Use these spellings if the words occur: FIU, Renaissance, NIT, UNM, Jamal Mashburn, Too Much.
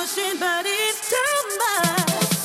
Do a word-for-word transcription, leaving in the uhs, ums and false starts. pushing, but it's too much.